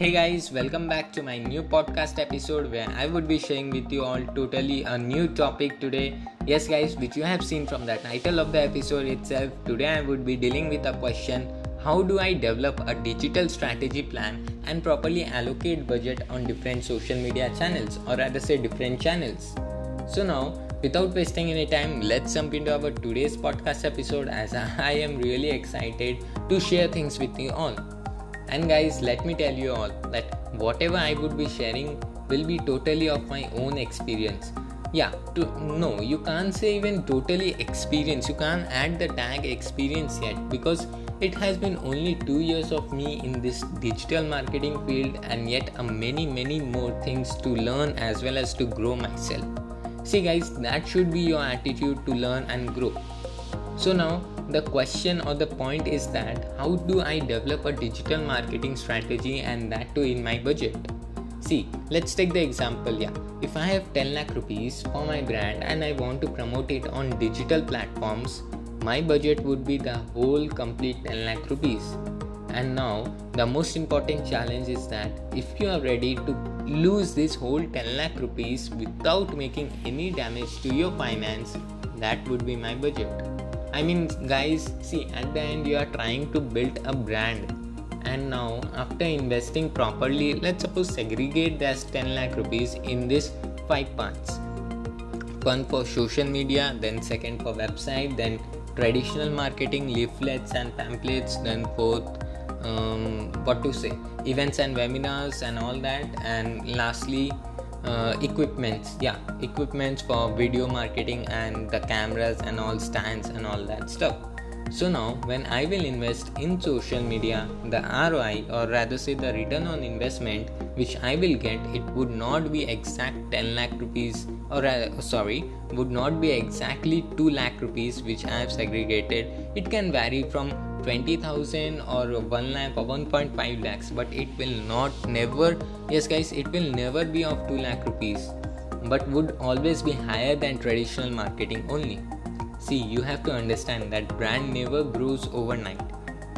Hey guys, welcome back to my new podcast episode where I would be sharing with you all totally a new topic today. Yes guys, which you have seen from the title of the episode itself, today I would be dealing with a question: how do I develop a digital strategy plan and properly allocate budget on different social media channels, or rather say different channels? So now, without wasting any time, let's jump into our today's podcast episode, as I am really excited to share things with you all. And guys, let me tell you all that whatever I would be sharing will be totally of my own experience. No, you can't say even totally experience. You can't add the tag experience yet, because it has been only 2 years of me in this digital marketing field, and yet many more things to learn as well as to grow myself. See guys, that should be your attitude to learn and grow. So now, the question or the point is that how do I develop a digital marketing strategy, and that too in my budget? See, let's take the example. If I have 10 lakh rupees for my brand and I want to promote it on digital platforms, my budget would be the whole complete 10 lakh rupees. And now the most important challenge is that if you are ready to lose this whole 10 lakh rupees without making any damage to your finance, that would be my budget. I mean guys, see, at the end you are trying to build a brand, and now after investing properly, let's suppose segregate this 10 lakh rupees in this 5 parts. One for social media, then second for website, then traditional marketing, leaflets and pamphlets, then fourth events and webinars and all that, and lastly equipments for video marketing and the cameras and all stands and all that stuff. So now when I will invest in social media, the ROI, or rather say the return on investment which I will get, it would not be exact 10 lakh rupees would not be exactly 2 lakh rupees which I have segregated. It can vary from 20,000 or 1 lakh or 1.5 lakhs, but it will never be of 2 lakh rupees, but would always be higher than traditional marketing only. See, you have to understand that brand never grows overnight.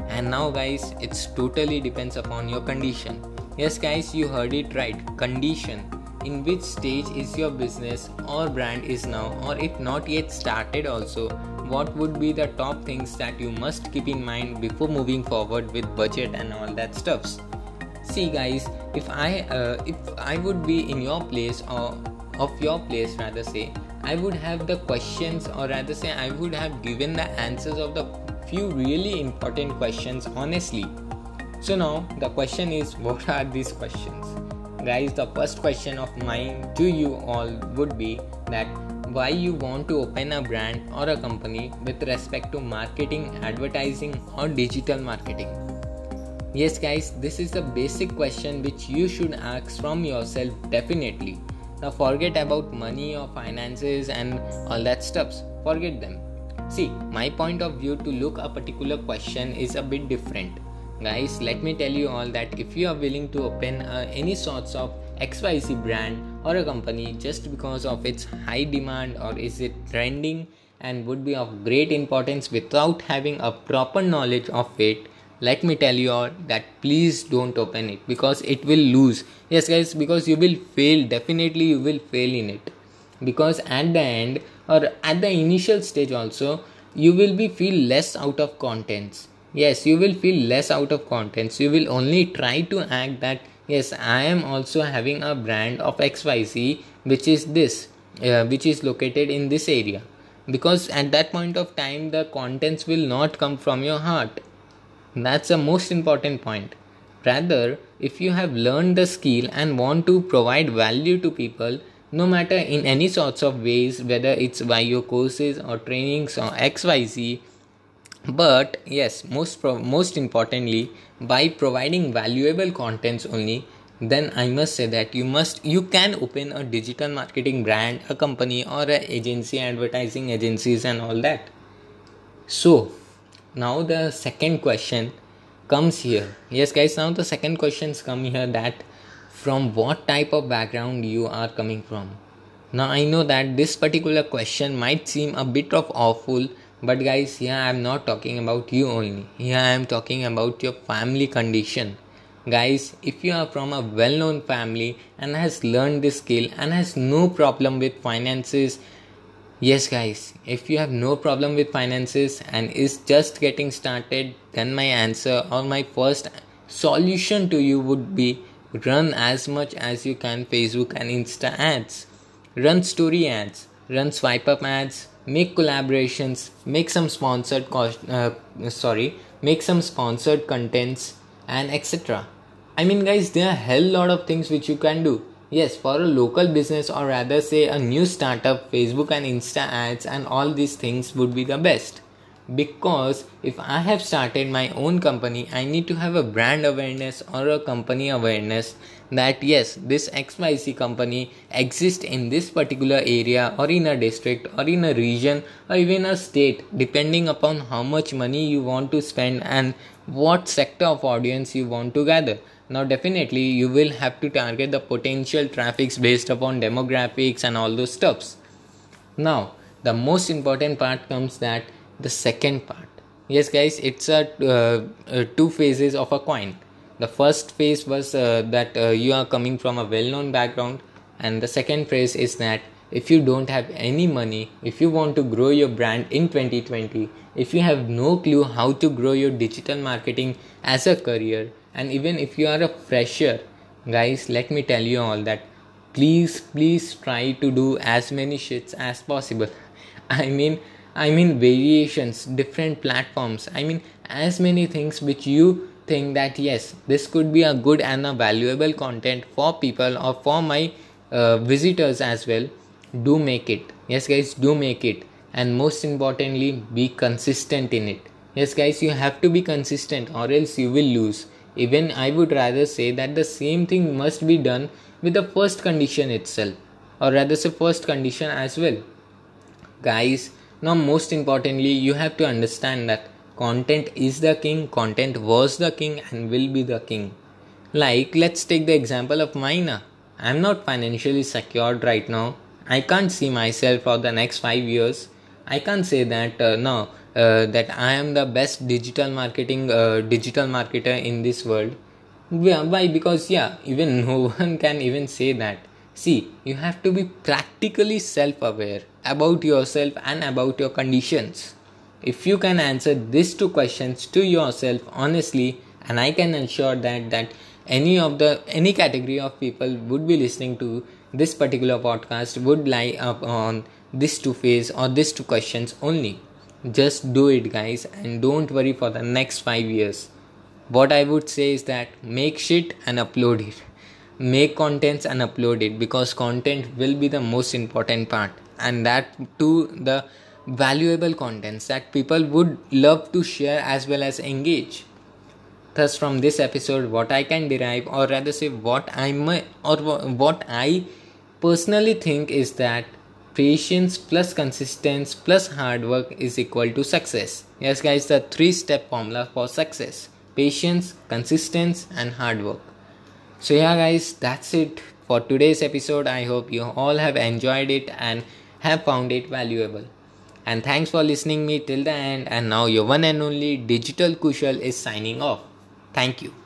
And now guys, it's totally depends upon your condition. Yes guys, you heard it right, condition. In which stage is your business or brand is now, or if not yet started also, what would be the top things that you must keep in mind before moving forward with budget and all that stuffs? See guys, if I would be in your place, or of your place rather say, I would have the questions, or rather say I would have given the answers of the few really important questions honestly. So now the question is, what are these questions? Guys, the first question of mine to you all would be that why you want to open a brand or a company with respect to marketing, advertising or digital marketing? Yes guys, this is the basic question which you should ask from yourself definitely. Now forget about money or finances and all that stuffs. Forget them. See, my point of view to look a particular question is a bit different. Guys, let me tell you all that if you are willing to open any sorts of XYZ brand or a company just because of its high demand, or is it trending and would be of great importance without having a proper knowledge of it, let me tell you all that please don't open it, because it will lose. Yes guys, because you will fail, definitely you will fail in it, because at the end or at the initial stage also, you will be feel less out of contents. Yes, you will feel less out of contents. You will only try to act that yes, I am also having a brand of XYZ which is this, which is located in this area, because at that point of time the contents will not come from your heart. That's the most important point. Rather, if you have learned the skill and want to provide value to people, no matter in any sorts of ways, whether it's via your courses or trainings or XYZ, but yes, most importantly, by providing valuable contents only, then I must say that you can open a digital marketing brand, a company or an agency, advertising agencies and all that. So now the second question comes here. Yes guys, now the second questions come here, that from what type of background you are coming from. Now I know that this particular question might seem a bit of awful, but guys, I am not talking about you only. I am talking about your family condition. Guys, if you are from a well-known family and has learned this skill and has no problem with finances, yes guys, if you have no problem with finances and is just getting started, then my answer or my first solution to you would be run as much as you can Facebook and Insta ads, run story ads, run swipe up ads, make collaborations, make some sponsored make some sponsored contents and etc. I mean guys, there are a hell lot of things which you can do. Yes, for a local business or rather say a new startup, Facebook and Insta ads and all these things would be the best. Because if I have started my own company, I need to have a brand awareness or a company awareness that yes, this XYZ company exists in this particular area or in a district or in a region or even a state, depending upon how much money you want to spend and what sector of audience you want to gather. Now definitely you will have to target the potential traffics based upon demographics and all those stuffs. Now the most important part comes that the second part. Yes guys, it's a two phases of a coin. The first phase was that you are coming from a well-known background, and the second phase is that if you don't have any money, if you want to grow your brand in 2020, if you have no clue how to grow your digital marketing as a career, and even if you are a fresher, guys, let me tell you all that please try to do as many shits as possible. I mean variations, different platforms, I mean as many things which you think that yes, this could be a good and a valuable content for people or for my visitors as well. Do make it. Yes guys, do make it, and most importantly be consistent in it. Yes guys, you have to be consistent or else you will lose. Even I would rather say that the same thing must be done with the first condition itself, or rather say first condition as well. Guys, now most importantly, you have to understand that content is the king, content was the king and will be the king. Like, let's take the example of Maina. I'm not financially secured right now. I can't see myself for the next 5 years. I can't say that that I am the best digital marketer in this world. Why? Because even no one can even say that. See, you have to be practically self-aware about yourself and about your conditions. If you can answer these two questions to yourself honestly, and I can assure that any category of people would be listening to this particular podcast would lie up on these two phase or these two questions only. Just do it guys, and don't worry for the next 5 years. What I would say is that make shit and upload it. Make contents and upload it, because content will be the most important part, and that too the valuable contents that people would love to share as well as engage. Thus, from this episode, what I can derive, or rather say what I personally think, is that patience plus consistency plus hard work is equal to success. Yes guys, the 3-step formula for success: patience, consistency and hard work. So yeah guys, that's it for today's episode. I hope you all have enjoyed it and have found it valuable. And thanks for listening me till the end. And now your one and only Digital Kushal is signing off. Thank you.